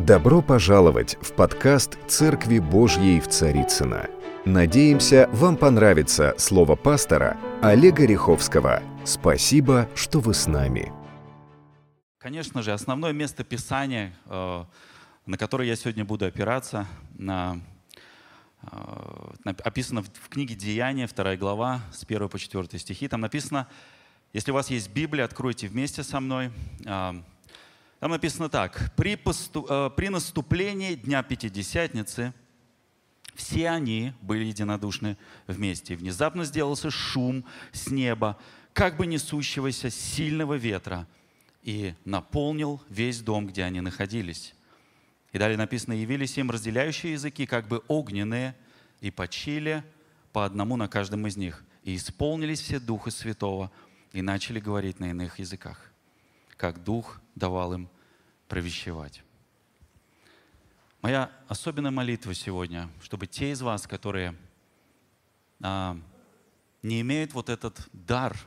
Добро пожаловать в подкаст «Церкви Божьей в Царицыно». Надеемся, вам понравится слово пастора Олега Риховского. Спасибо, что вы с нами. Конечно же, основное место Писания, на которое я сегодня буду опираться, описано в книге «Деяния», 2 глава, с 1 по 4 стихи. Там написано, если у вас есть Библия, откройте вместе со мной. Там написано так. «При наступлении Дня Пятидесятницы все они были единодушны вместе. И внезапно сделался шум с неба, как бы несущегося сильного ветра, и наполнил весь дом, где они находились». И далее написано, явились им разделяющие языки, как бы огненные, и почили по одному на каждом из них. И исполнились все Духа Святого, и начали говорить на иных языках, как Дух давал им провещевать. Моя особенная молитва сегодня, чтобы те из вас, которые не имеют вот этот дар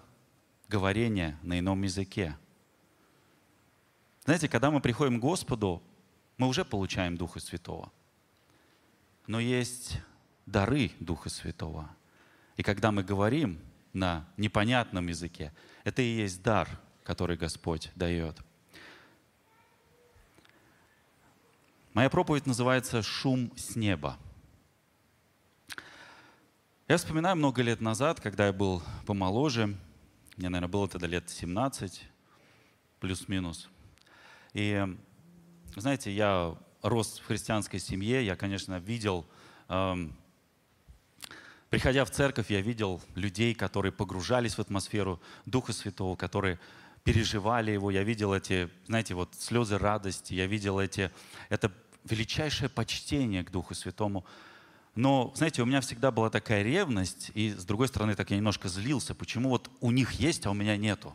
говорения на ином языке. Знаете, когда мы приходим к Господу, мы уже получаем Духа Святого. Но есть дары Духа Святого. И когда мы говорим на непонятном языке, это и есть дар, который Господь дает. Моя проповедь называется «Шум с неба». Я вспоминаю много лет назад, когда я был помоложе, мне, наверное, было тогда лет 17, плюс-минус. И знаете, я рос в христианской семье, я, конечно, видел, приходя в церковь, я видел людей, которые погружались в атмосферу Духа Святого, которые переживали его, я видел эти, знаете, вот слезы радости, я видел это величайшее почтение к Духу Святому. Но, знаете, у меня всегда была такая ревность, и, с другой стороны, так я немножко злился, почему вот у них есть, а у меня нету.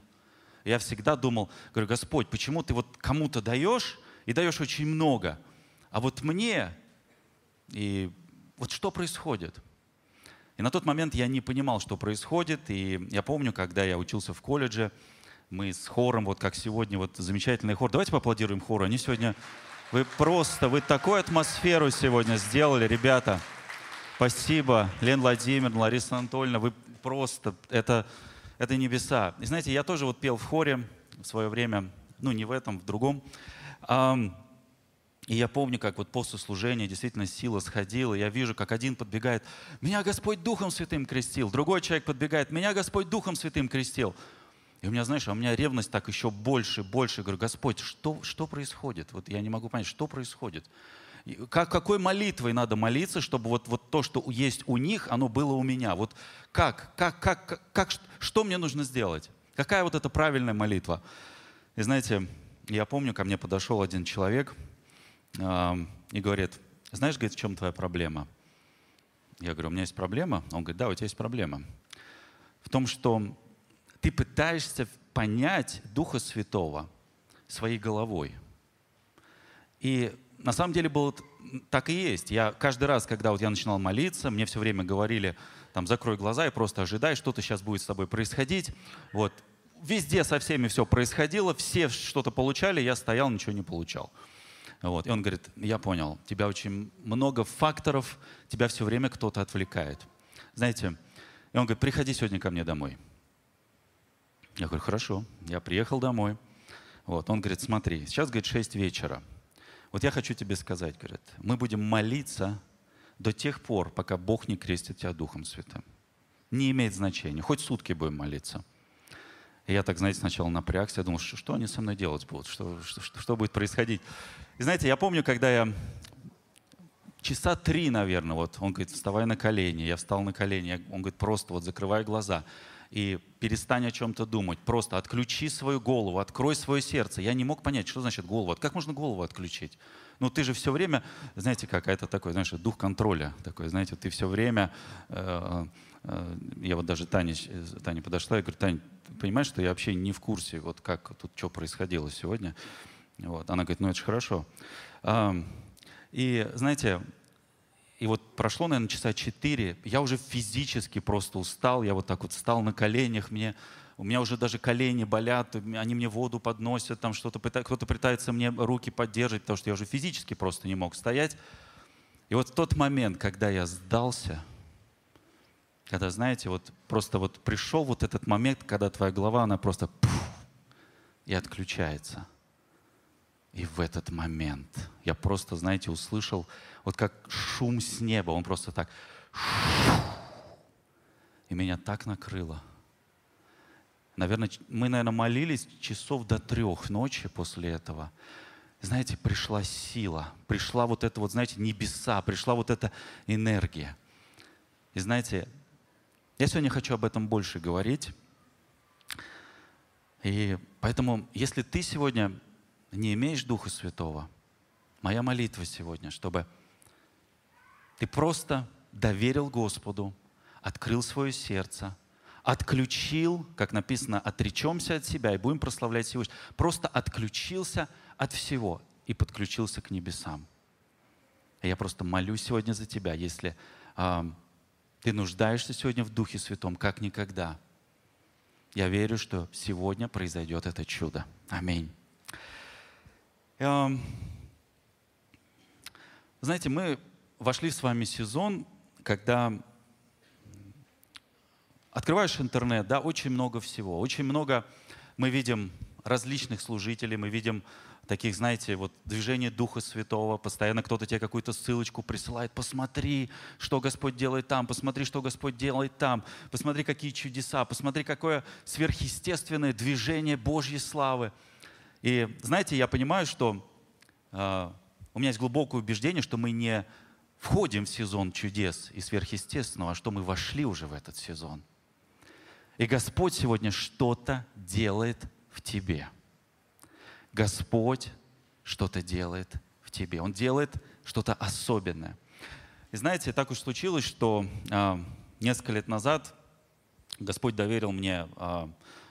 Я всегда думал, говорю, Господь, почему ты вот кому-то даешь, и даешь очень много. А вот мне, и вот что происходит? И на тот момент я не понимал, что происходит. И я помню, когда я учился в колледже, мы с хором, вот как сегодня, вот замечательный хор. Давайте поаплодируем хору. Они сегодня, вы такую атмосферу сегодня сделали, ребята. Спасибо, Лена Владимировна, Лариса Анатольевна, вы просто, это небеса. И знаете, я тоже вот пел в хоре в свое время, ну не в этом, в другом. И я помню, как вот после служения действительно сила сходила. Я вижу, как один подбегает, меня Господь Духом Святым крестил. Другой человек подбегает, меня Господь Духом Святым крестил. И у меня, знаешь, у меня ревность так еще больше и больше. Я говорю, Господь, что происходит? Вот я не могу понять, что происходит. Какой молитвой надо молиться, чтобы вот то, что есть у них, оно было у меня? Вот как что мне нужно сделать? Какая вот эта правильная молитва? И знаете, я помню, ко мне подошел один человек и говорит, знаешь, говорит, в чем твоя проблема? Я говорю, у меня есть проблема. Он говорит, да, у тебя есть проблема. В том, что ты пытаешься понять Духа Святого своей головой. И на самом деле было так и есть. Я каждый раз, когда вот я начинал молиться, мне все время говорили, там, закрой глаза и просто ожидай, что-то сейчас будет с тобой происходить. Вот. Везде со всеми все происходило, все что-то получали, я стоял, ничего не получал. Вот. И он говорит, я понял, тебя очень много факторов, тебя все время кто-то отвлекает. Знаете, и он говорит, приходи сегодня ко мне домой. Я говорю, хорошо, я приехал домой. Вот. Он говорит, смотри, сейчас, говорит, 6 вечера. Вот я хочу тебе сказать, говорит, мы будем молиться до тех пор, пока Бог не крестит тебя Духом Святым. Не имеет значения, хоть сутки будем молиться. И я так, знаете, сначала напрягся, я думал, что они со мной делать будут, что будет происходить. И знаете, я помню, когда я часа 3, наверное, вот он говорит, вставай на колени, я встал на колени, он говорит, просто вот закрывай глаза и перестань о чем-то думать, просто отключи свою голову, открой свое сердце. Я не мог понять, что значит голову, как можно голову отключить? Ну ты же все время, знаете, как это такой, знаешь, дух контроля такой, знаете, ты все время, я вот даже Таня подошла и говорю, Тань, ты понимаешь, что я вообще не в курсе, вот как тут что происходило сегодня? Вот. Она говорит, ну это же хорошо. И знаете, и вот прошло, наверное, часа 4, я уже физически просто устал, я вот так вот встал на коленях, мне у меня уже даже колени болят, они мне воду подносят, там что-то, кто-то пытается мне руки поддерживать, потому что я уже физически просто не мог стоять. И вот в тот момент, когда я сдался, когда, знаете, вот просто вот пришел вот этот момент, когда твоя голова, она просто пух, и отключается. И в этот момент я просто, знаете, услышал, вот как шум с неба, он просто так, и меня так накрыло. Наверное, мы, молились часов до 3 ночи после этого. Знаете, пришла сила, пришла вот эта, знаете, небеса, пришла вот эта энергия. И знаете, я сегодня хочу об этом больше говорить. И поэтому, если ты сегодня не имеешь Духа Святого, моя молитва сегодня, чтобы ты просто доверил Господу, открыл свое сердце, отключил, как написано, отречемся от себя и будем прославлять Всевышнего. Просто отключился от всего и подключился к небесам. Я просто молюсь сегодня за тебя, если ты нуждаешься сегодня в Духе Святом, как никогда. Я верю, что сегодня произойдет это чудо. Аминь. Знаете, мы вошли с вами в сезон, когда открываешь интернет, да, очень много всего, очень много мы видим различных служителей, мы видим таких, знаете, вот движение Духа Святого, постоянно кто-то тебе какую-то ссылочку присылает, посмотри, что Господь делает там, посмотри, что Господь делает там, посмотри, какие чудеса, посмотри, какое сверхъестественное движение Божьей славы. И знаете, я понимаю, что у меня есть глубокое убеждение, что мы не входим в сезон чудес и сверхъестественного, а что мы вошли уже в этот сезон. И Господь сегодня что-то делает в тебе. Господь что-то делает в тебе. Он делает что-то особенное. И знаете, так уж случилось, что несколько лет назад Господь доверил мне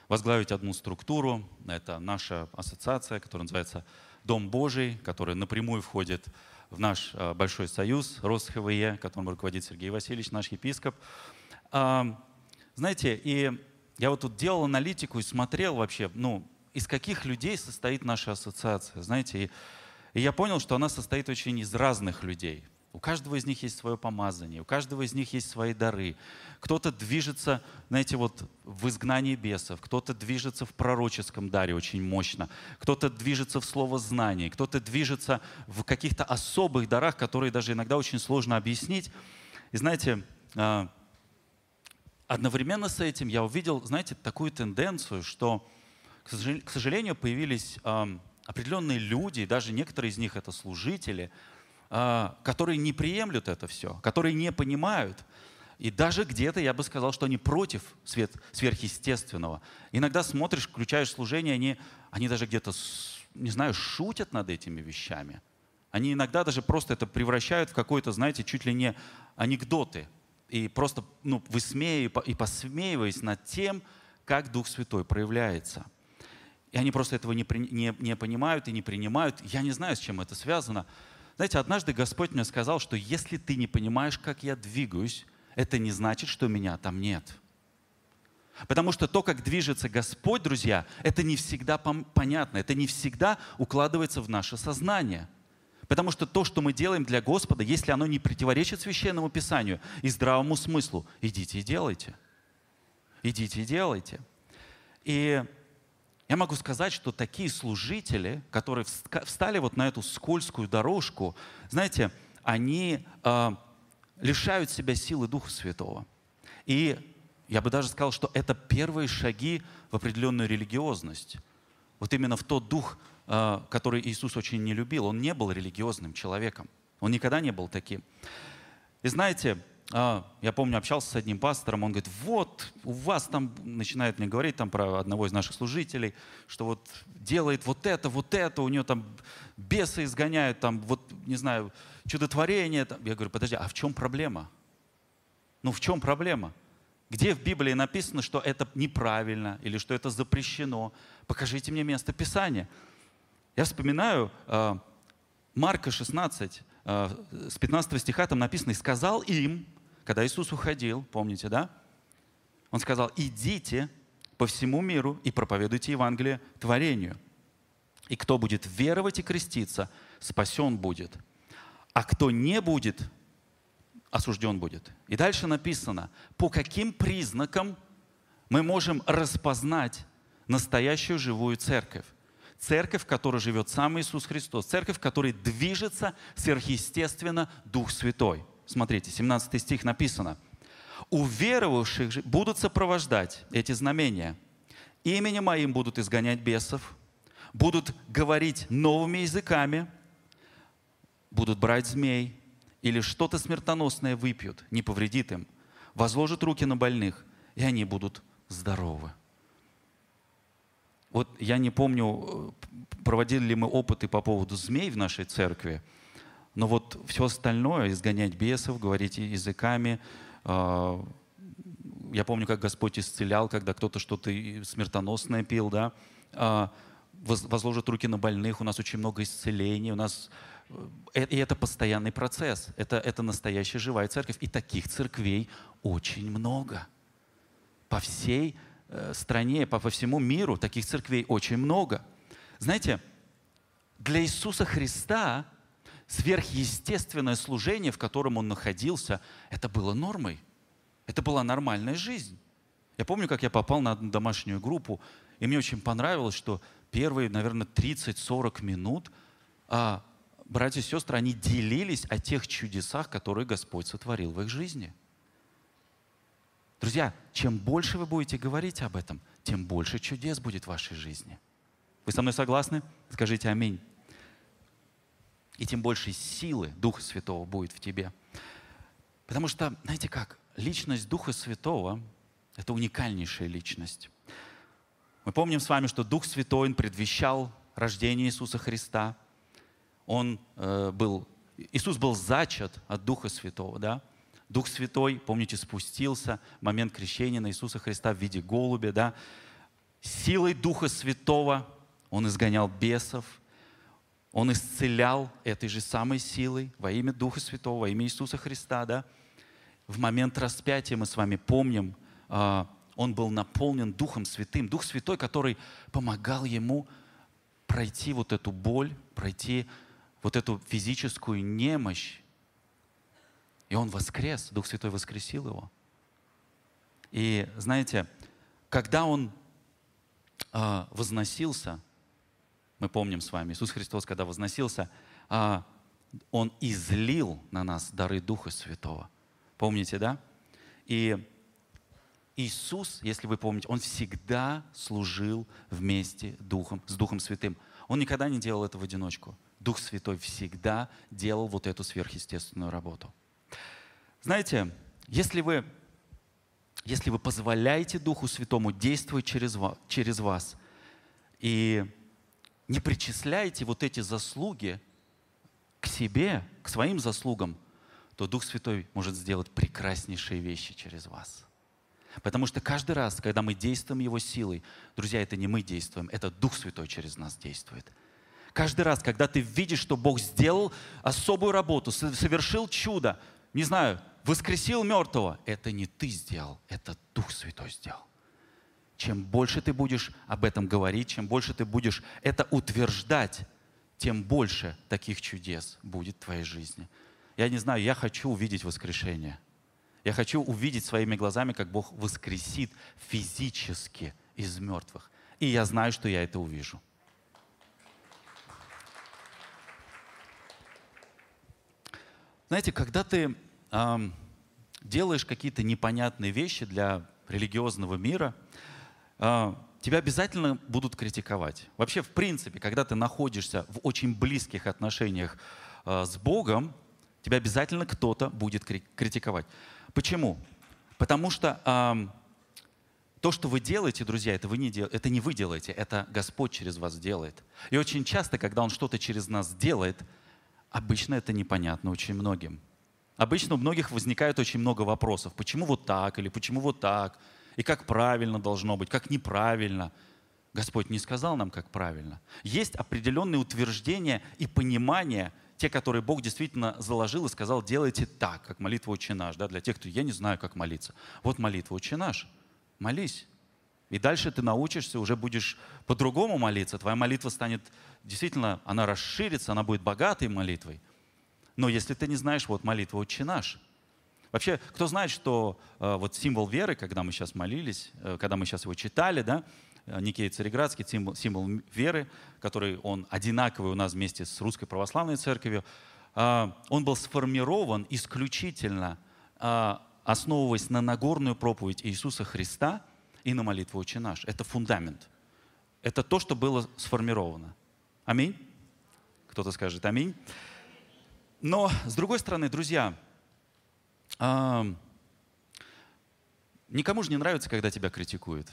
возглавить одну структуру. Это наша ассоциация, которая называется «Дом Божий», которая напрямую входит в наш большой союз РосХВЕ, которым руководит Сергей Васильевич, наш епископ. Знаете, и я вот тут делал аналитику и смотрел вообще, ну, из каких людей состоит наша ассоциация. Знаете, и я понял, что она состоит очень из разных людей. У каждого из них есть свое помазание, у каждого из них есть свои дары. Кто-то движется, знаете, вот в изгнании бесов, кто-то движется в пророческом даре очень мощно, кто-то движется в словознании, кто-то движется в каких-то особых дарах, которые даже иногда очень сложно объяснить. И знаете, одновременно с этим я увидел, знаете, такую тенденцию, что, к сожалению, появились определенные люди, даже некоторые из них это служители, которые не приемлют это все, которые не понимают. И даже где-то я бы сказал, что они против сверхъестественного. Иногда смотришь, включаешь служение, они даже где-то, не знаю, шутят над этими вещами. Они иногда даже просто это превращают в какой-то, знаете, чуть ли не анекдоты. И просто, ну, высмеивая и посмеиваясь над тем, как Дух Святой проявляется. И они просто этого не понимают и не принимают. Я не знаю, с чем это связано. Знаете, однажды Господь мне сказал, что если ты не понимаешь, как я двигаюсь, это не значит, что меня там нет. Потому что то, как движется Господь, друзья, это не всегда понятно, это не всегда укладывается в наше сознание. Потому что то, что мы делаем для Господа, если оно не противоречит Священному Писанию и здравому смыслу, идите и делайте. Идите и делайте. И я могу сказать, что такие служители, которые встали вот на эту скользкую дорожку, знаете, они лишают себя силы Духа Святого. И я бы даже сказал, что это первые шаги в определенную религиозность. Вот именно в тот дух, который Иисус очень не любил. Он не был религиозным человеком. Он никогда не был таким. И знаете, я помню, общался с одним пастором, он говорит, вот у вас там, начинает мне говорить там про одного из наших служителей, что вот делает вот это, у него там бесы изгоняют, там вот, не знаю, чудотворение. Я говорю, подожди, а в чем проблема? Ну в чем проблема? Где в Библии написано, что это неправильно или что это запрещено? Покажите мне место Писания. Я вспоминаю Марка 16, с 15 стиха там написано, и сказал им, когда Иисус уходил, помните, да? Он сказал, идите по всему миру и проповедуйте Евангелие творению. И кто будет веровать и креститься, спасен будет. А кто не будет, осужден будет. И дальше написано, по каким признакам мы можем распознать настоящую живую церковь. Церковь, в которой живет сам Иисус Христос. Церковь, в которой движется сверхъестественно Дух Святой. Смотрите, 17 стих написано. «У веровавших же будут сопровождать эти знамения. Именем моим будут изгонять бесов, будут говорить новыми языками, будут брать змей или что-то смертоносное выпьют, не повредит им, возложат руки на больных, и они будут здоровы». Вот я не помню, проводили ли мы опыты по поводу змей в нашей церкви, но вот все остальное, изгонять бесов, говорить языками. Я помню, как Господь исцелял, когда кто-то что-то смертоносное пил, да? Возложат руки на больных, у нас очень много исцелений, у нас... И это постоянный процесс, это настоящая живая церковь. И таких церквей очень много. По всей стране, по всему миру таких церквей очень много. Знаете, для Иисуса Христа... Сверхъестественное служение, в котором он находился, это было нормой. Это была нормальная жизнь. Я помню, как я попал на одну домашнюю группу, и мне очень понравилось, что первые, наверное, 30-40 минут братья и сестры, они делились о тех чудесах, которые Господь сотворил в их жизни. Друзья, чем больше вы будете говорить об этом, тем больше чудес будет в вашей жизни. Вы со мной согласны? Скажите аминь. И тем больше силы Духа Святого будет в тебе. Потому что, знаете как, личность Духа Святого – это уникальнейшая личность. Мы помним с вами, что Дух Святой, он предвещал рождение Иисуса Христа. Иисус был зачат от Духа Святого, да? Дух Святой, помните, спустился в момент крещения на Иисуса Христа в виде голубя, да? Силой Духа Святого он изгонял бесов, он исцелял этой же самой силой во имя Духа Святого, во имя Иисуса Христа. Да? В момент распятия, мы с вами помним, он был наполнен Духом Святым. Дух Святой, который помогал ему пройти вот эту боль, пройти вот эту физическую немощь. И он воскрес, Дух Святой воскресил его. И знаете, когда он возносился, мы помним с вами, Иисус Христос, когда возносился, он излил на нас дары Духа Святого. Помните, да? И Иисус, если вы помните, он всегда служил вместе с Духом Святым. Он никогда не делал это в одиночку. Дух Святой всегда делал вот эту сверхъестественную работу. Знаете, если вы позволяете Духу Святому действовать через вас и не причисляете вот эти заслуги к себе, к своим заслугам, то Дух Святой может сделать прекраснейшие вещи через вас. Потому что каждый раз, когда мы действуем Его силой, друзья, это не мы действуем, это Дух Святой через нас действует. Каждый раз, когда ты видишь, что Бог сделал особую работу, совершил чудо, не знаю, воскресил мертвого, это не ты сделал, это Дух Святой сделал. Чем больше ты будешь об этом говорить, чем больше ты будешь это утверждать, тем больше таких чудес будет в твоей жизни. Я не знаю, я хочу увидеть воскрешение. Я хочу увидеть своими глазами, как Бог воскресит физически из мертвых. И я знаю, что я это увижу. Знаете, когда ты делаешь какие-то непонятные вещи для религиозного мира, тебя обязательно будут критиковать. Вообще, в принципе, когда ты находишься в очень близких отношениях с Богом, тебя обязательно кто-то будет критиковать. Почему? Потому что то, что вы делаете, друзья, это не вы делаете, это Господь через вас делает. И очень часто, когда Он что-то через нас делает, обычно это непонятно очень многим. Обычно у многих возникает очень много вопросов. Почему вот так или почему вот так? И как правильно должно быть, как неправильно. Господь не сказал нам, как правильно. Есть определенные утверждения и понимания, те, которые Бог действительно заложил и сказал, делайте так, как молитва «Отче наш». Да, для тех, кто «я не знаю, как молиться». Вот молитва «Отче наш». Молись. И дальше ты научишься, уже будешь по-другому молиться. Твоя молитва станет, действительно, она расширится, она будет богатой молитвой. Но если ты не знаешь, вот молитва «Отче наш». Вообще, кто знает, что вот символ веры, когда мы сейчас молились, когда мы сейчас его читали, да, Никей Цареградский, символ веры, который он одинаковый у нас вместе с Русской Православной Церковью, он был сформирован исключительно, основываясь на Нагорную проповедь Иисуса Христа и на молитву «Отче наш». Это фундамент. Это то, что было сформировано. Аминь? Кто-то скажет «Аминь». Но, с другой стороны, друзья, никому же не нравится, когда тебя критикуют.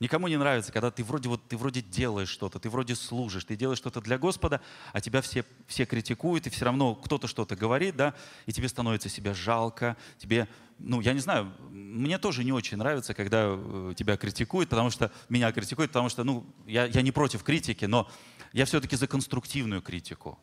Никому не нравится, когда ты вроде делаешь что-то, ты вроде служишь, ты делаешь что-то для Господа, а тебя все критикуют, и все равно кто-то что-то говорит, да, и тебе становится себя жалко, тебе, ну, я не знаю, мне тоже не очень нравится, когда тебя критикуют, потому что, меня критикуют, потому что, ну, я не против критики, но я все-таки за конструктивную критику.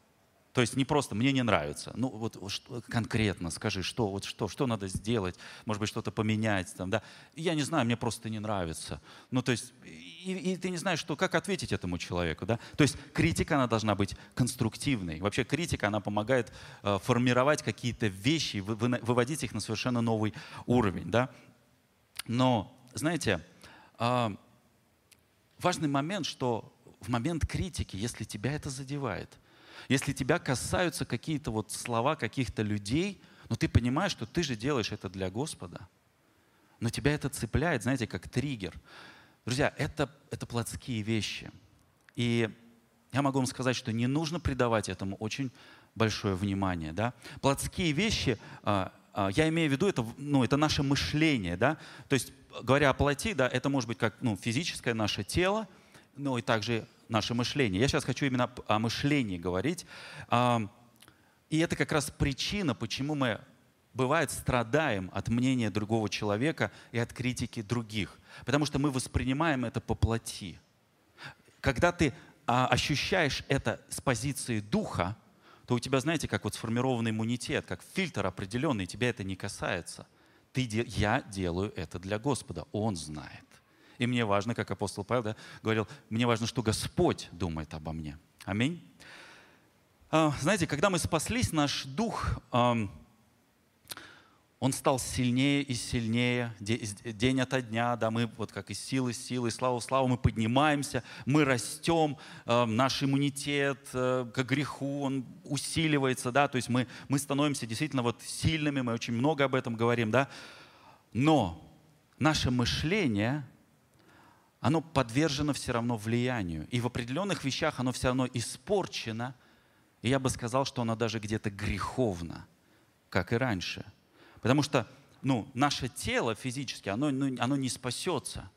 То есть не просто «мне не нравится», ну вот что, конкретно скажи, что надо сделать, может быть, что-то поменять, там, да? Я не знаю, мне просто не нравится. Ну то есть, и ты не знаешь, как ответить этому человеку, да? То есть критика, она должна быть конструктивной. Вообще критика, она помогает формировать какие-то вещи, выводить их на совершенно новый уровень, да? Но, знаете, важный момент, что в момент критики, если тебя это задевает, если тебя касаются какие-то вот слова каких-то людей, но ты понимаешь, что ты же делаешь это для Господа, но тебя это цепляет, знаете, как триггер. Друзья, это плотские вещи. И я могу вам сказать, что не нужно придавать этому очень большое внимание. Да? Плотские вещи, я имею в виду, это наше мышление. Да? То есть, говоря о плоти, да, это может быть как физическое наше тело, но и также наше мышление. Я сейчас хочу именно о мышлении говорить. И это как раз причина, почему мы, бывает, страдаем от мнения другого человека и от критики других. Потому что мы воспринимаем это по плоти. Когда ты ощущаешь это с позиции духа, то у тебя, знаете, как вот сформированный иммунитет, как фильтр определенный, тебя это не касается. Я делаю это для Господа, Он знает. И мне важно, как апостол Павел, да, говорил, мне важно, что Господь думает обо мне. Аминь. Знаете, когда мы спаслись, наш дух, он стал сильнее и сильнее, день ото дня, да, мы вот как из силы, слава в славу, мы поднимаемся, мы растем, наш иммунитет к греху, он усиливается, да, то есть мы становимся действительно вот сильными, мы очень много об этом говорим, да, но наше мышление, оно подвержено все равно влиянию. И в определенных вещах оно все равно испорчено. И я бы сказал, что оно даже где-то греховно, как и раньше. Потому что наше тело физически, оно не спасется.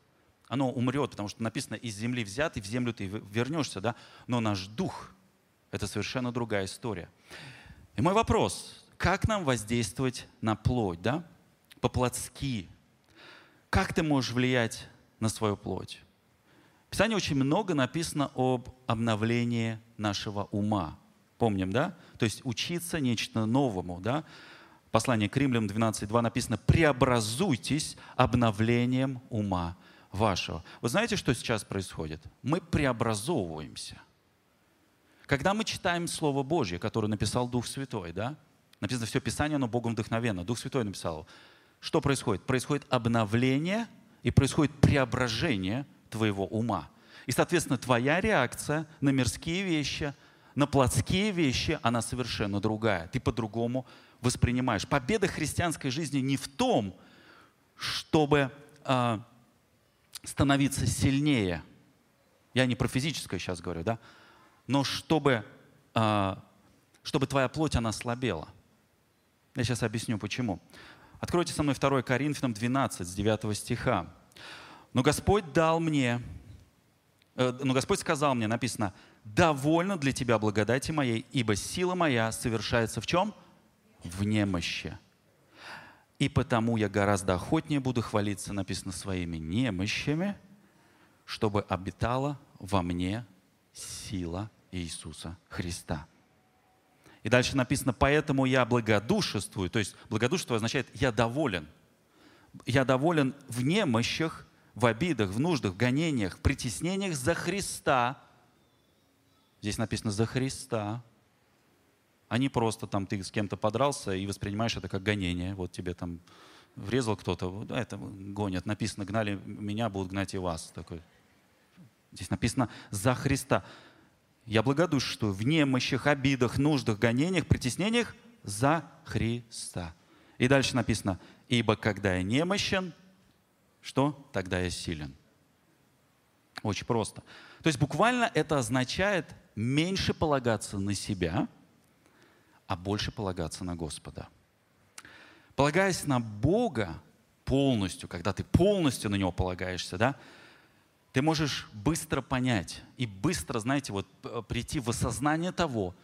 Оно умрет, потому что написано, из земли взят, и в землю ты вернешься. Да? Но наш дух — это совершенно другая история. И мой вопрос, как нам воздействовать на плоть, да? По-плотски? Как ты можешь влиять на свою плоть? В Писании очень много написано об обновлении нашего ума. Помним, да? То есть учиться нечто новому, да? Послание к Римлянам 12:2 написано: «Преобразуйтесь обновлением ума вашего». Вы знаете, что сейчас происходит? Мы преобразовываемся. Когда мы читаем Слово Божье, которое написал Дух Святой, да? Написано, все Писание, оно Богом вдохновенно. Дух Святой написал. Что происходит? Происходит обновление и происходит преображение твоего ума. И, соответственно, твоя реакция на мирские вещи, на плотские вещи, она совершенно другая. Ты по-другому воспринимаешь. Победа христианской жизни не в том, чтобы становиться сильнее. Я не про физическое сейчас говорю, да? Но чтобы твоя плоть, она слабела. Я сейчас объясню, почему. Откройте со мной 2 Коринфянам 12, с 9 стиха. «Но Господь сказал мне», написано, «довольно для тебя благодати моей, ибо сила моя совершается в чем? В немощи. И потому я гораздо охотнее буду хвалиться», написано, «своими немощами, чтобы обитала во мне сила Иисуса Христа». И дальше написано, поэтому я благодушествую. То есть благодушество означает, я доволен. Я доволен в немощах, в обидах, в нуждах, в гонениях, в притеснениях за Христа. Здесь написано «за Христа», а не просто там ты с кем-то подрался и воспринимаешь это как гонение. Вот тебе там врезал кто-то, да, это гонят. Написано «гнали меня, будут гнать и вас». Такой. Здесь написано «за Христа». Я благодушствую в немощах, обидах, нуждах, гонениях, притеснениях за Христа. И дальше написано «ибо когда я немощен, что? Тогда я силен». Очень просто. То есть буквально это означает меньше полагаться на себя, а больше полагаться на Господа. Полагаясь на Бога полностью, когда ты полностью на Него полагаешься, да, ты можешь быстро понять и быстро, знаете, вот прийти в осознание того,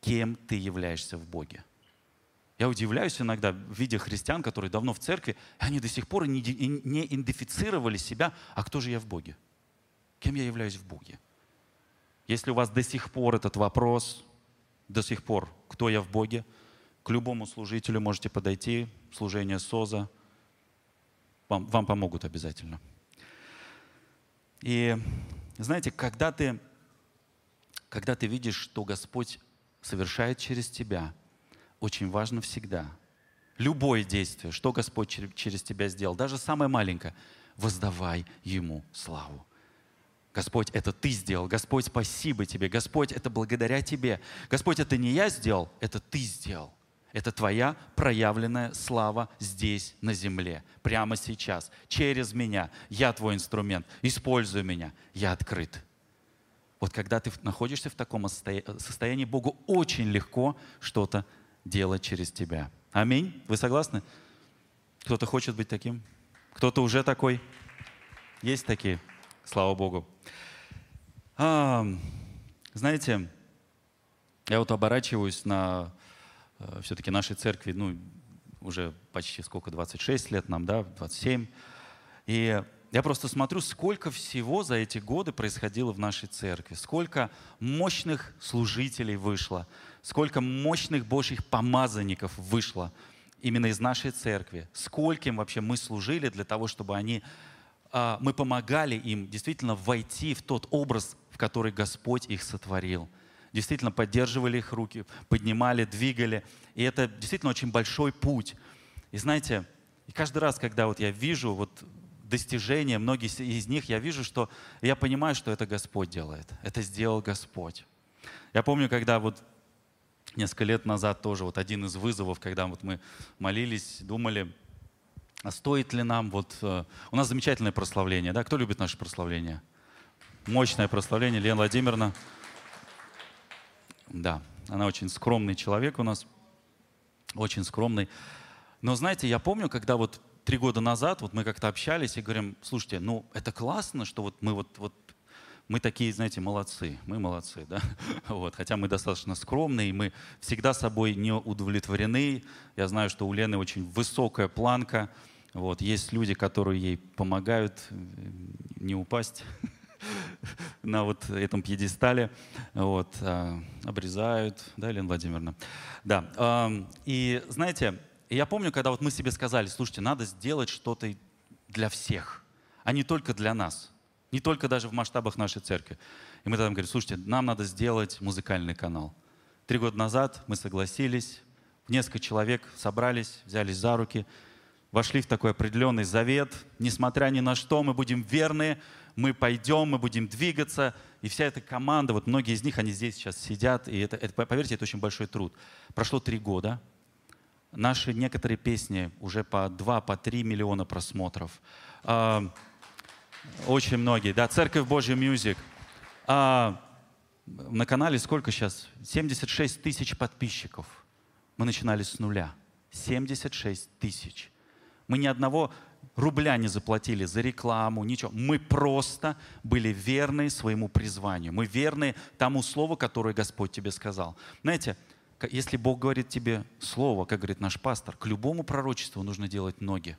кем ты являешься в Боге. Я удивляюсь иногда, видя христиан, которые давно в церкви, они до сих пор не идентифицировали себя, а кто же я в Боге? Кем я являюсь в Боге? Если у вас до сих пор этот вопрос, до сих пор, кто я в Боге, к любому служителю можете подойти, служение СОЗа, вам помогут обязательно. И знаете, когда ты видишь, что Господь совершает через тебя, очень важно всегда, любое действие, что Господь через тебя сделал, даже самое маленькое, воздавай Ему славу. Господь, это Ты сделал. Господь, спасибо Тебе. Господь, это благодаря Тебе. Господь, это не я сделал, это Ты сделал. Это Твоя проявленная слава здесь, на земле, прямо сейчас, через меня. Я Твой инструмент, используй меня, я открыт. Вот когда ты находишься в таком состоянии, Богу очень легко что-то делать через тебя. Аминь. Вы согласны? Кто-то хочет быть таким? Кто-то уже такой? Есть такие? Слава Богу. Знаете, я вот оборачиваюсь на все-таки нашей церкви, ну, уже почти сколько, 26 лет нам, да, 27. И я просто смотрю, сколько всего за эти годы происходило в нашей церкви, сколько мощных служителей вышло, сколько мощных Божьих помазанников вышло именно из нашей церкви, скольким вообще мы служили для того, чтобы мы помогали им действительно войти в тот образ, в который Господь их сотворил. Действительно поддерживали их руки, поднимали, двигали. И это действительно очень большой путь. И знаете, каждый раз, когда вот я вижу вот достижения, многие из них, я вижу, что я понимаю, что это Господь делает. Это сделал Господь. Я помню, когда вот несколько лет назад тоже вот один из вызовов, когда вот мы молились, думали, а стоит ли нам вот... У нас замечательное прославление, да? Кто любит наше прославление? Мощное прославление, Елена Владимировна. Да, она очень скромный человек у нас, очень скромный. Но знаете, я помню, когда вот 3 года назад вот мы как-то общались и говорим, слушайте, ну это классно, что вот мы мы такие, знаете, молодцы, мы молодцы, да? Вот, хотя мы достаточно скромные, мы всегда собой не удовлетворены. Я знаю, что у Лены очень высокая планка. Вот, есть люди, которые ей помогают не упасть на вот этом пьедестале, вот, обрезают, да, Елена Владимировна? Да, и знаете, я помню, когда вот мы себе сказали, слушайте, надо сделать что-то для всех, а не только для нас, не только даже в масштабах нашей церкви. И мы тогда говорим, слушайте, нам надо сделать музыкальный канал. 3 года назад мы согласились, несколько человек собрались, взялись за руки, вошли в такой определенный завет, несмотря ни на что, мы будем верны, мы пойдем, мы будем двигаться. И вся эта команда, вот многие из них, они здесь сейчас сидят, и это, поверьте, это очень большой труд. Прошло 3 года, наши некоторые песни уже по 2–3 миллиона просмотров. Очень многие, да, Церковь Божья Мьюзик. На канале сколько сейчас? 76 тысяч подписчиков. Мы начинали с нуля. 76 тысяч. Мы ни одного рубля не заплатили за рекламу, ничего. Мы просто были верны своему призванию. Мы верны тому слову, которое Господь тебе сказал. Знаете, если Бог говорит тебе слово, как говорит наш пастор, к любому пророчеству нужно делать ноги.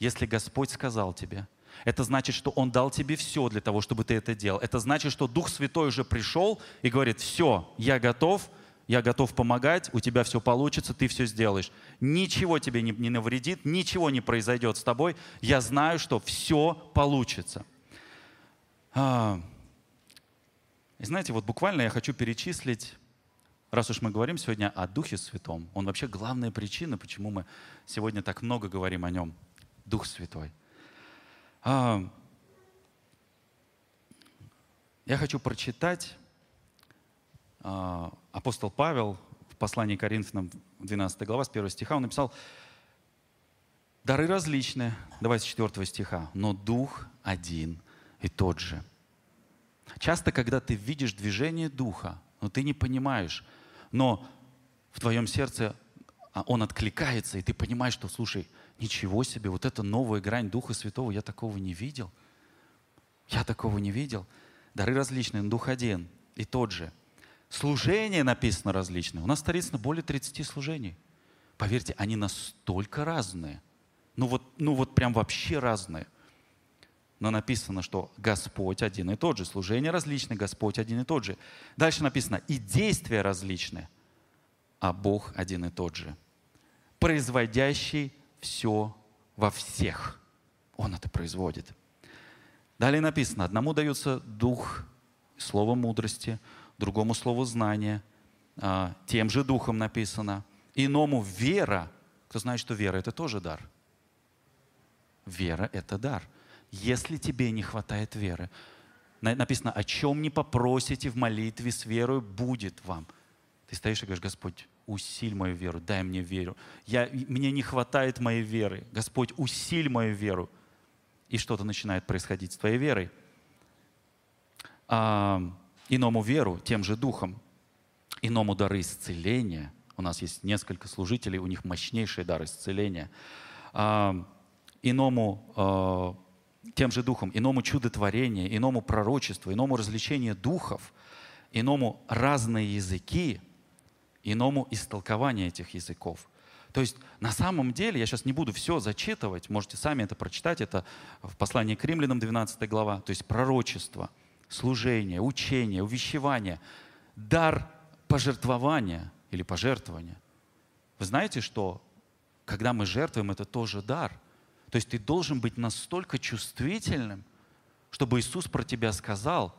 Если Господь сказал тебе, это значит, что Он дал тебе все для того, чтобы ты это делал. Это значит, что Дух Святой уже пришел и говорит, все, я готов, я готов помогать, у тебя все получится, ты все сделаешь. Ничего тебе не навредит, ничего не произойдет с тобой. Я знаю, что все получится. И знаете, вот буквально я хочу перечислить, раз уж мы говорим сегодня о Духе Святом, он вообще главная причина, почему мы сегодня так много говорим о нем. Дух Святой. Я хочу прочитать, апостол Павел в послании к Коринфянам, 12 глава, с 1 стиха, он написал: «Дары различны», давай с 4 стиха, «но Дух один и тот же». Часто, когда ты видишь движение Духа, но ты не понимаешь, но в твоем сердце он откликается, и ты понимаешь, что, слушай, ничего себе, вот эта новая грань Духа Святого, я такого не видел. Я такого не видел. Дары различные, но Дух один и тот же. Служения написано различные. У нас старейшина более 30 служений. Поверьте, они настолько разные. Ну вот прям вообще разные. Но написано, что Господь один и тот же. Служения различные, Господь один и тот же. Дальше написано, и действия различные, а Бог один и тот же. Производящий все во всех. Он это производит. Далее написано, одному дается дух, слово мудрости, другому слово знания, тем же духом написано, иному вера. Кто знает, что вера — это тоже дар? Вера — это дар. Если тебе не хватает веры, написано, о чем не попросите в молитве с верою, будет вам. Ты стоишь и говоришь: Господь, усиль мою веру, дай мне веру. Мне не хватает моей веры. Господь, усиль мою веру. И что-то начинает происходить с твоей верой. Иному веру, тем же духом. Иному дары исцеления. У нас есть несколько служителей, у них мощнейший дар исцеления. Иному тем же духом, иному чудотворение, иному пророчество, иному развлечение духов, иному разные языки, иному истолкование этих языков. То есть на самом деле, я сейчас не буду все зачитывать, можете сами это прочитать, это в послании к Римлянам 12 глава, то есть пророчество, служение, учение, увещевание, дар пожертвования или пожертвования. Вы знаете, что когда мы жертвуем, это тоже дар. То есть ты должен быть настолько чувствительным, чтобы Иисус про тебя сказал: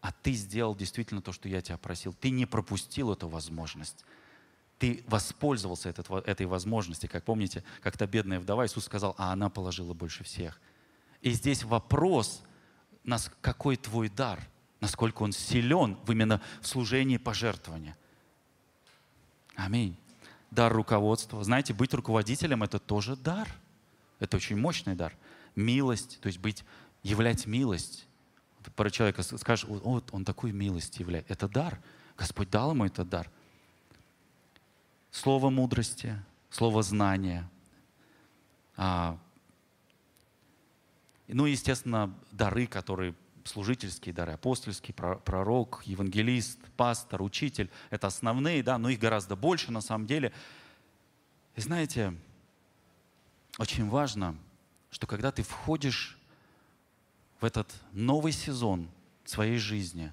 а ты сделал действительно то, что я тебя просил. Ты не пропустил эту возможность. Ты воспользовался этой возможностью. Как помните, как-то бедная вдова, Иисус сказал, а она положила больше всех. И здесь вопрос, какой твой дар, насколько он силен именно в служении пожертвования. Аминь. Дар руководства. Знаете, быть руководителем — это тоже дар. Это очень мощный дар. Милость, то есть являть милость. Про человека скажешь, вот он такую милость являет. Это дар. Господь дал ему этот дар. Слово мудрости, слово знания. Ну и, естественно, дары, которые служительские дары, апостольский, пророк, евангелист, пастор, учитель. Это основные, да, но их гораздо больше на самом деле. И знаете, очень важно, что когда ты входишь в этот новый сезон своей жизни,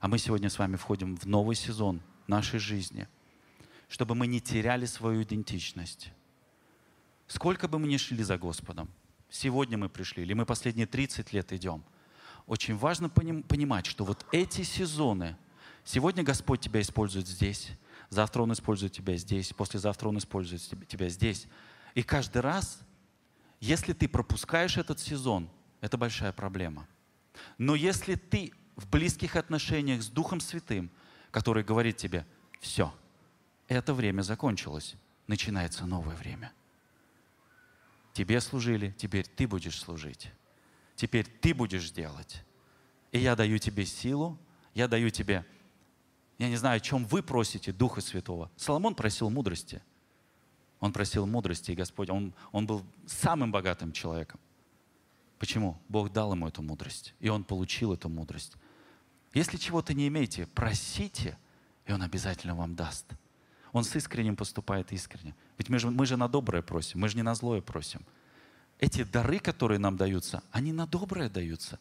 а мы сегодня с вами входим в новый сезон нашей жизни, чтобы мы не теряли свою идентичность. Сколько бы мы ни шли за Господом, сегодня мы пришли, или мы последние 30 лет идем, очень важно понимать, что вот эти сезоны, сегодня Господь тебя использует здесь, завтра Он использует тебя здесь, послезавтра Он использует тебя здесь. И каждый раз, если ты пропускаешь этот сезон, это большая проблема. Но если ты в близких отношениях с Духом Святым, который говорит тебе: все, это время закончилось, начинается новое время. Тебе служили, теперь ты будешь служить. Теперь ты будешь делать. И я даю тебе силу, я даю тебе... Я не знаю, о чем вы просите Духа Святого. Соломон просил мудрости. Он просил мудрости, и Господь, он был самым богатым человеком. Почему? Бог дал ему эту мудрость, и он получил эту мудрость. Если чего-то не имеете, просите, и он обязательно вам даст. Он с искренним поступает искренне. Ведь мы же на доброе просим, мы же не на злое просим. Эти дары, которые нам даются, они на доброе даются.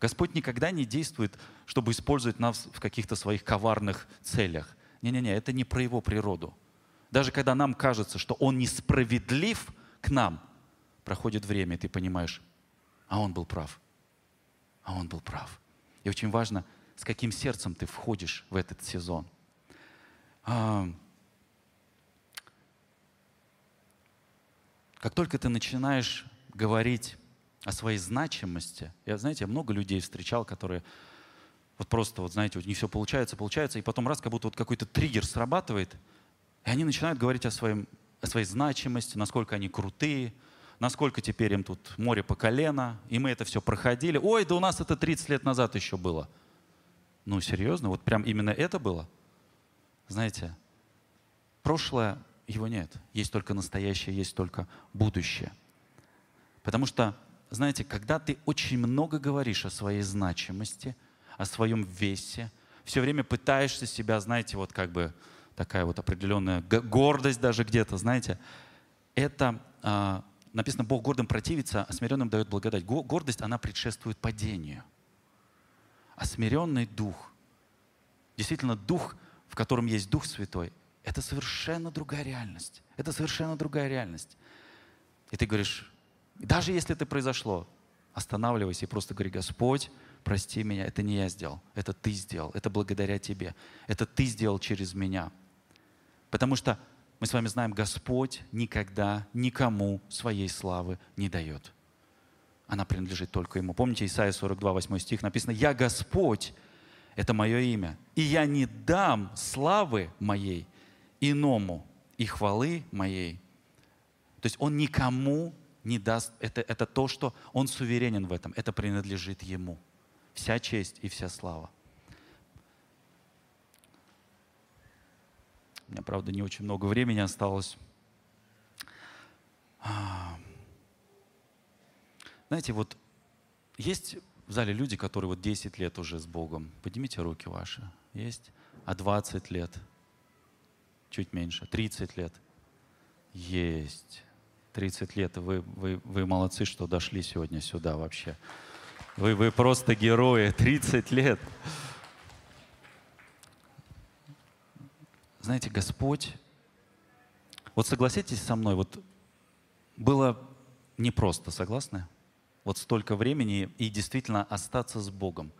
Господь никогда не действует, чтобы использовать нас в каких-то своих коварных целях. Не-не-не, это не про его природу. Даже когда нам кажется, что он несправедлив к нам, проходит время, и ты понимаешь, а он был прав. А он был прав. И очень важно, с каким сердцем ты входишь в этот сезон. Как только ты начинаешь говорить о своей значимости, я много людей встречал, которые вот просто, у них все получается, и потом раз, как будто какой-то триггер срабатывает, и они начинают говорить о своей значимости, насколько они крутые, насколько теперь им тут море по колено, и мы это все проходили. Ой, да у нас это 30 лет назад еще было. Ну, серьезно? Вот прям именно это было? Знаете, прошлое, его нет. Есть только настоящее, есть только будущее. Потому что, знаете, когда ты очень много говоришь о своей значимости, о своем весе, все время пытаешься себя, такая определенная гордость даже где-то, это написано, Бог гордым противится, а смиренным дает благодать. Гордость, она предшествует падению. А смиренный дух, действительно дух, в котором есть Дух Святой, это совершенно другая реальность. Это совершенно другая реальность. И ты говоришь, даже если это произошло, останавливайся и просто говори, Господь, прости меня, это не я сделал, это Ты сделал, это благодаря Тебе, это Ты сделал через меня. Потому что мы с вами знаем, Господь никогда никому своей славы не дает. Она принадлежит только Ему. Помните, Исайя 42, 8 стих написано, «Я Господь, это мое имя, и я не дам славы моей иному и хвалы моей». То есть Он никому не даст, это то, что Он суверенен в этом, это принадлежит Ему. Вся честь и вся слава. У меня, правда, не очень много времени осталось. Знаете, есть в зале люди, которые 10 лет уже с Богом. Поднимите руки ваши. Есть? А 20 лет? Чуть меньше. 30 лет? Есть. 30 лет. Вы молодцы, что дошли сегодня сюда вообще. Вы просто герои, 30 лет. Знаете, Господь, согласитесь со мной, было непросто, согласны? Столько времени и действительно остаться с Богом,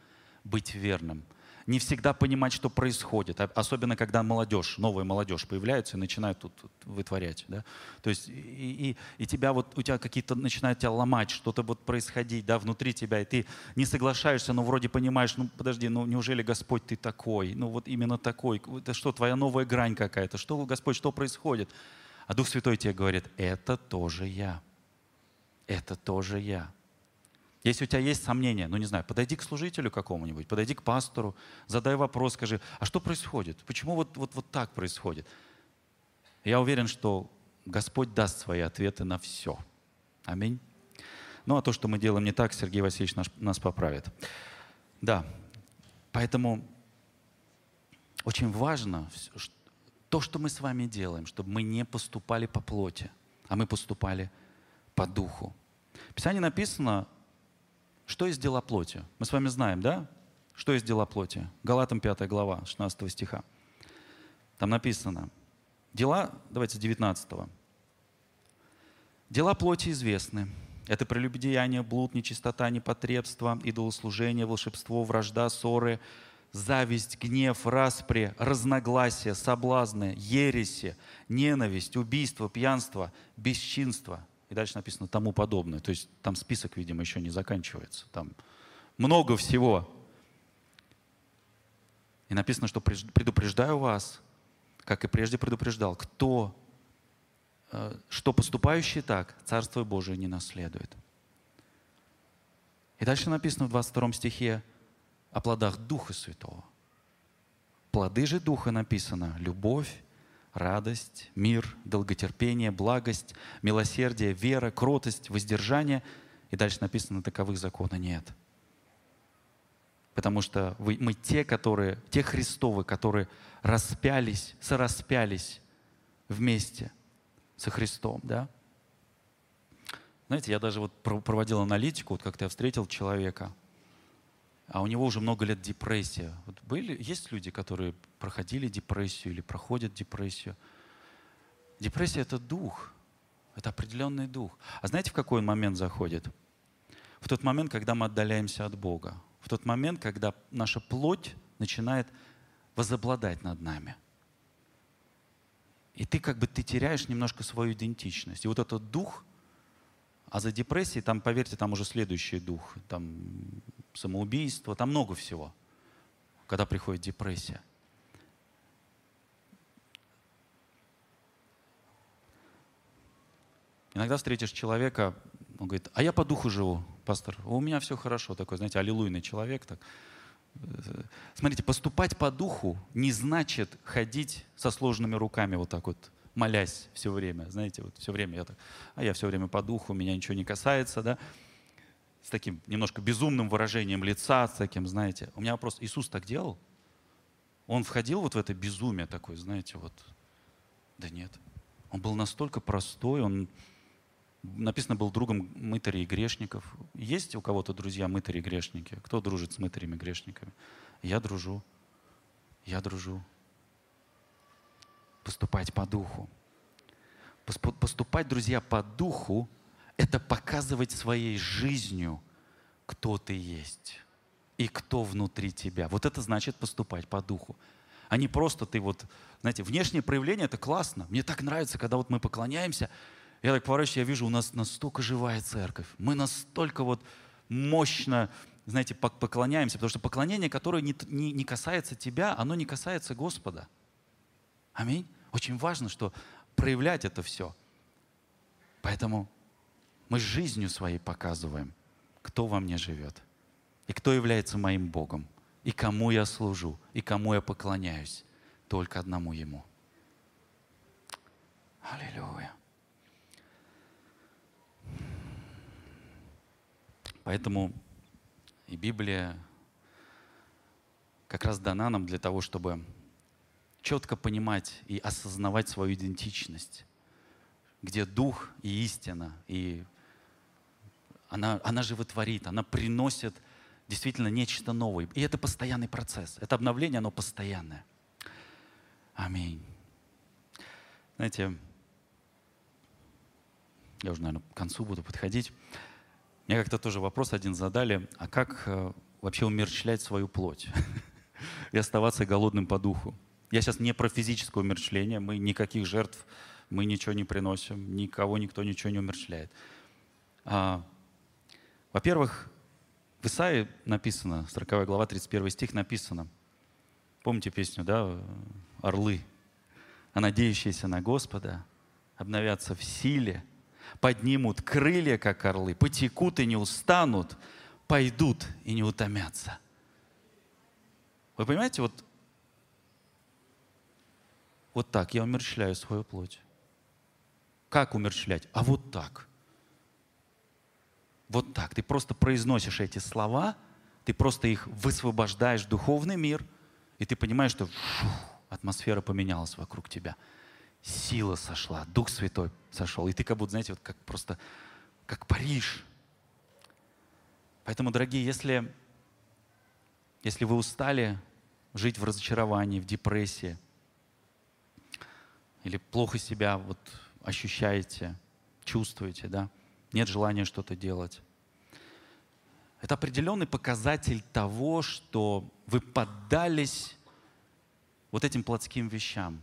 быть верным. Не всегда понимать, что происходит, особенно когда молодежь, новая молодежь появляется и начинает тут вытворять. Да? То есть и тебя у тебя какие-то начинают тебя ломать, что-то происходить внутри тебя, и ты не соглашаешься, но вроде понимаешь, подожди, неужели Господь ты такой? Именно такой, это что, твоя новая грань какая-то? Что, Господь, что происходит? А Дух Святой тебе говорит, это тоже я. Это тоже я. Если у тебя есть сомнения, подойди к служителю какому-нибудь, подойди к пастору, задай вопрос, скажи, а что происходит? Почему так происходит? Я уверен, что Господь даст свои ответы на все. Аминь. А то, что мы делаем не так, Сергей Васильевич нас поправит. Да, поэтому очень важно то, что мы с вами делаем, чтобы мы не поступали по плоти, а мы поступали по духу. В Писании написано, что есть дела плоти? Мы с вами знаем, да? Что есть дела плоти? Галатам 5 глава, 16 стиха. Там написано. Давайте с 19. Дела плоти известны. Это прелюбодеяние, блуд, нечистота, непотребство, идолослужение, волшебство, вражда, ссоры, зависть, гнев, распри, разногласия, соблазны, ереси, ненависть, убийство, пьянство, бесчинство. И дальше написано «тому подобное». То есть там список, видимо, еще не заканчивается. Там много всего. И написано, что «предупреждаю вас, как и прежде предупреждал, что поступающий так, Царство Божие не наследует». И дальше написано в 22 стихе о плодах Духа Святого. «Плоды же Духа» написано «любовь, радость, мир, долготерпение, благость, милосердие, вера, кротость, воздержание». И дальше написано, таковых закона нет. Потому что мы те Христовы, которые распялись, сораспялись вместе со Христом. Да? Знаете, я даже проводил аналитику, как-то я встретил человека, а у него уже много лет депрессия. Вот есть люди, которые проходили депрессию или проходят депрессию? Депрессия — это дух, это определенный дух. А знаете, в какой он момент заходит? В тот момент, когда мы отдаляемся от Бога. В тот момент, когда наша плоть начинает возобладать над нами. И ты как бы теряешь немножко свою идентичность. И вот этот дух, а за депрессией, там, поверьте, там уже следующий дух, там самоубийство, там много всего, когда приходит депрессия. Иногда встретишь человека, он говорит: а я по духу живу, пастор, у меня все хорошо, такой, знаете, аллилуйный человек. Так. Смотрите, поступать по духу не значит ходить со сложенными руками вот так вот, молясь все время, знаете, вот все время я так, а я все время по духу, меня ничего не касается, да, с таким немножко безумным выражением лица, с таким, знаете. У меня вопрос: Иисус так делал? Он входил вот в это безумие такое, знаете, вот, да нет. Он был настолько простой, он, написано, был другом мытарей и грешников. Есть у кого-то, друзья, мытари и грешники? Кто дружит с мытарями и грешниками? Я дружу. Поступать по духу. Поступать, друзья, по духу — это показывать своей жизнью, кто ты есть и кто внутри тебя. Вот это значит поступать по духу. А не просто ты вот, знаете, внешнее проявление — это классно. Мне так нравится, когда вот мы поклоняемся. Я так поворачиваюсь, я вижу, у нас настолько живая церковь. Мы настолько вот мощно, знаете, поклоняемся. Потому что поклонение, которое не касается тебя, оно не касается Господа. Аминь. Очень важно, что проявлять это все. Поэтому мы жизнью своей показываем, кто во мне живет, и кто является моим Богом, и кому я служу, и кому я поклоняюсь. Только одному Ему. Аллилуйя. Поэтому и Библия как раз дана нам для того, чтобы четко понимать и осознавать свою идентичность, где дух и истина, и она животворит, она приносит действительно нечто новое. И это постоянный процесс, это обновление, оно постоянное. Аминь. Знаете, я уже, наверное, к концу буду подходить. Мне как-то тоже вопрос один задали: а как вообще умерщвлять свою плоть и оставаться голодным по духу? Я сейчас не про физическое умерщвление, мы никаких жертв, мы ничего не приносим, никого никто ничего не умерщвляет. Во-первых, в Исаии написано, 40 глава, 31 стих написано, помните песню, да, «Орлы»? «А надеющиеся на Господа обновятся в силе, поднимут крылья, как орлы, потекут и не устанут, пойдут и не утомятся». Вы понимаете, вот так я умерщвляю свою плоть. Как умерщвлять? А вот так. Вот так. Ты просто произносишь эти слова, ты просто их высвобождаешь в духовный мир, и ты понимаешь, что атмосфера поменялась вокруг тебя. Сила сошла, Дух Святой сошел. И ты как будто, знаете, вот как просто, как Париж. Поэтому, дорогие, если вы устали жить в разочаровании, в депрессии, или плохо себя вот ощущаете, чувствуете, да? Нет желания что-то делать. Это определенный показатель того, что вы поддались вот этим плотским вещам.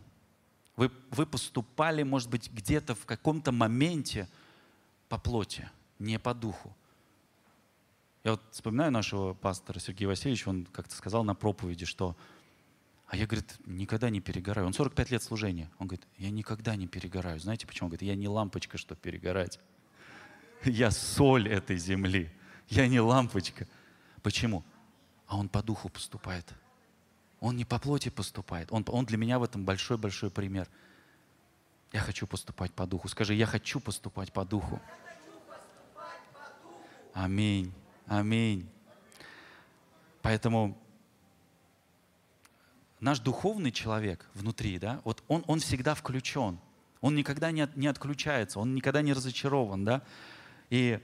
Вы поступали, может быть, где-то в каком-то моменте по плоти, не по духу. Я вот вспоминаю нашего пастора Сергея Васильевича, он как-то сказал на проповеди, что... А я, говорит, никогда не перегораю. Он 45 лет служения. Он говорит: я никогда не перегораю. Знаете почему? Он говорит: я не лампочка, чтобы перегорать. Я соль этой земли. Я не лампочка. Почему? А он по духу поступает. Он не по плоти поступает. Он для меня в этом большой-большой пример. Я хочу поступать по духу. Скажи: я хочу поступать по духу. Аминь. Аминь. Поэтому... Наш духовный человек внутри, да, вот он всегда включен, он никогда не отключается, он никогда не разочарован, да. И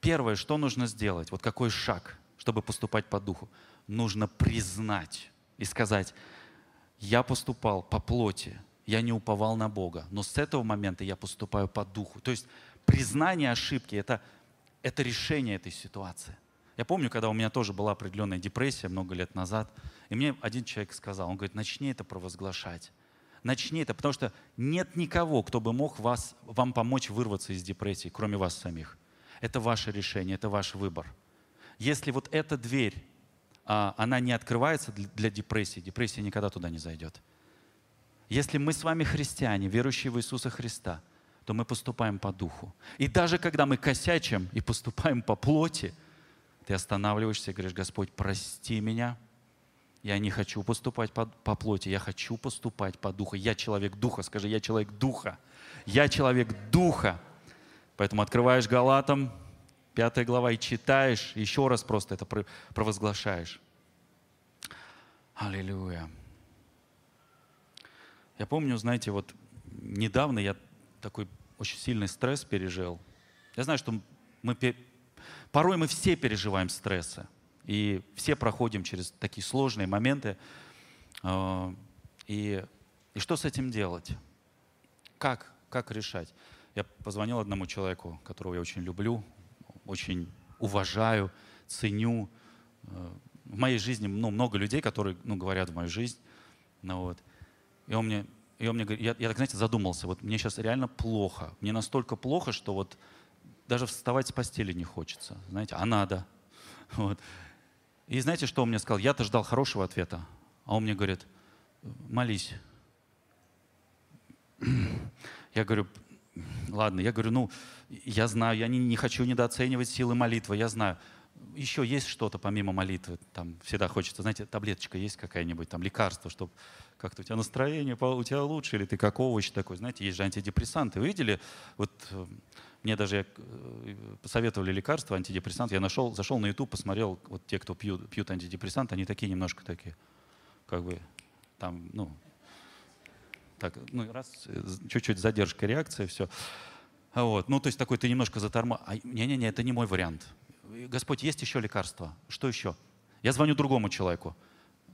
первое, что нужно сделать, вот какой шаг, чтобы поступать по духу. Нужно признать и сказать: я поступал по плоти, я не уповал на Бога, но с этого момента я поступаю по духу. То есть признание ошибки – это решение этой ситуации. Я помню, когда у меня тоже была определенная депрессия много лет назад, и мне один человек сказал, он говорит: начни это провозглашать. Начни это, потому что нет никого, кто бы мог вам помочь вырваться из депрессии, кроме вас самих. Это ваше решение, это ваш выбор. Если вот эта дверь, она не открывается для депрессии, депрессия никогда туда не зайдет. Если мы с вами христиане, верующие в Иисуса Христа, то мы поступаем по духу. И даже когда мы косячим и поступаем по плоти, ты останавливаешься и говоришь: Господь, прости меня, я не хочу поступать по плоти, я хочу поступать по духу. Я человек духа, скажи: я человек духа. Я человек духа. Поэтому открываешь Галатам 5 глава и читаешь, еще раз просто это провозглашаешь. Аллилуйя. Я помню, знаете, вот недавно я такой очень сильный стресс пережил. Я знаю, что порой мы все переживаем стрессы. И все проходим через такие сложные моменты. И что с этим делать? Как решать? Я позвонил одному человеку, которого я очень люблю, очень уважаю, ценю. В моей жизни много людей, которые говорят в мою жизнь. И он мне говорит, я так, знаете, задумался, вот мне сейчас реально плохо. Мне настолько плохо, что вот даже вставать с постели не хочется, знаете, а надо. И знаете, что он мне сказал? Я-то ждал хорошего ответа. А он мне говорит: молись. Я говорю: ладно, я знаю, я не хочу недооценивать силы молитвы, я знаю. Еще есть что-то помимо молитвы? Там всегда хочется, знаете, таблеточка есть какая-нибудь, там лекарство, чтобы как-то у тебя настроение, у тебя лучше, или ты как овощ такой, знаете, есть же антидепрессанты. Вы видели? Вот мне даже посоветовали лекарства, антидепрессанты. Я зашел на YouTube, посмотрел, вот те, кто пьют антидепрессанты, они такие немножко такие, как бы, там, раз, чуть-чуть задержка реакции, все. То есть такой ты немножко затормаживаешь. Не-не-не, это не мой вариант. Господь, есть еще лекарства? Что еще? Я звоню другому человеку.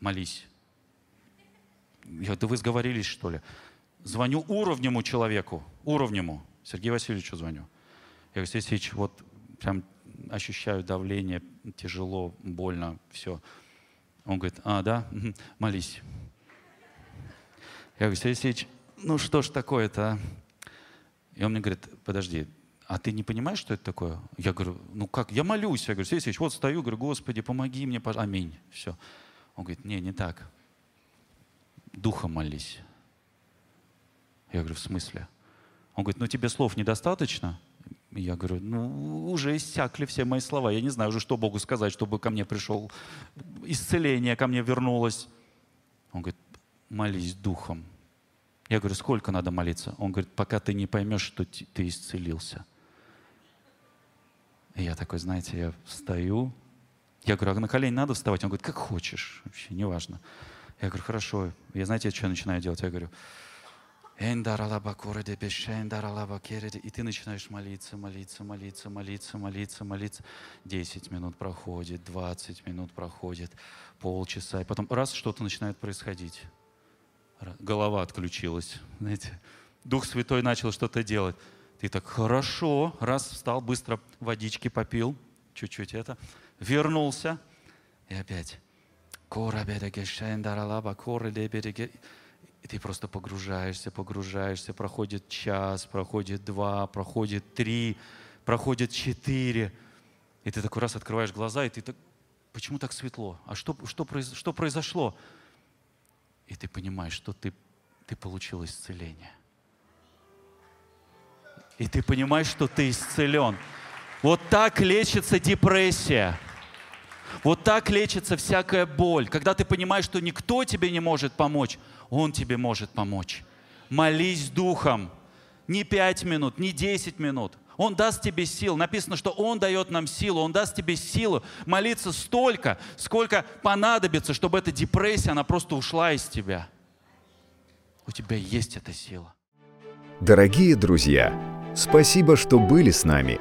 Молись. Да вы сговорились, что ли? Звоню уровнему человеку. Сергею Васильевичу звоню. Я говорю: Сергей Васильевич, вот прям ощущаю давление, тяжело, больно, все. Он говорит: да? Молись. Я говорю: Сергей Васильевич, что ж такое-то? И он мне говорит: подожди, а ты не понимаешь, что это такое? Я говорю: как? Я молюсь. Я говорю: Сергей Васильевич, вот стою, говорю: Господи, помоги мне, пожалуйста. Аминь. Все. Он говорит: не так. Духом молись. Я говорю: в смысле? Он говорит: тебе слов недостаточно? Я говорю: уже иссякли все мои слова. Я не знаю уже, что Богу сказать, чтобы ко мне пришел исцеление, ко мне вернулось. Он говорит: молись духом. Я говорю: сколько надо молиться? Он говорит: пока ты не поймешь, что ты исцелился. И я такой, знаете, я встаю. Я говорю: а на колени надо вставать? Он говорит: как хочешь, вообще неважно. Я говорю: хорошо. Я, знаете, что начинаю делать? Я говорю: и ты начинаешь молиться, молиться, молиться, молиться, молиться, молиться. 10 минут проходит, 20 минут проходит, полчаса. И потом раз, что-то начинает происходить. Голова отключилась, знаете. Дух Святой начал что-то делать. Ты так: хорошо. Раз, встал, быстро водички попил. Чуть-чуть это. Вернулся. И опять. И ты просто погружаешься, погружаешься. Проходит час, проходит два, проходит три, проходит четыре. И ты такой раз открываешь глаза, и ты так: почему так светло? А что произошло? И ты понимаешь, что ты получил исцеление. И ты понимаешь, что ты исцелен. Вот так лечится депрессия. Вот так лечится всякая боль. Когда ты понимаешь, что никто тебе не может помочь, Он тебе может помочь. Молись духом. Не 5 минут, не 10 минут. Он даст тебе силу. Написано, что Он дает нам силу. Он даст тебе силу молиться столько, сколько понадобится, чтобы эта депрессия, она просто ушла из тебя. У тебя есть эта сила. Дорогие друзья, спасибо, что были с нами.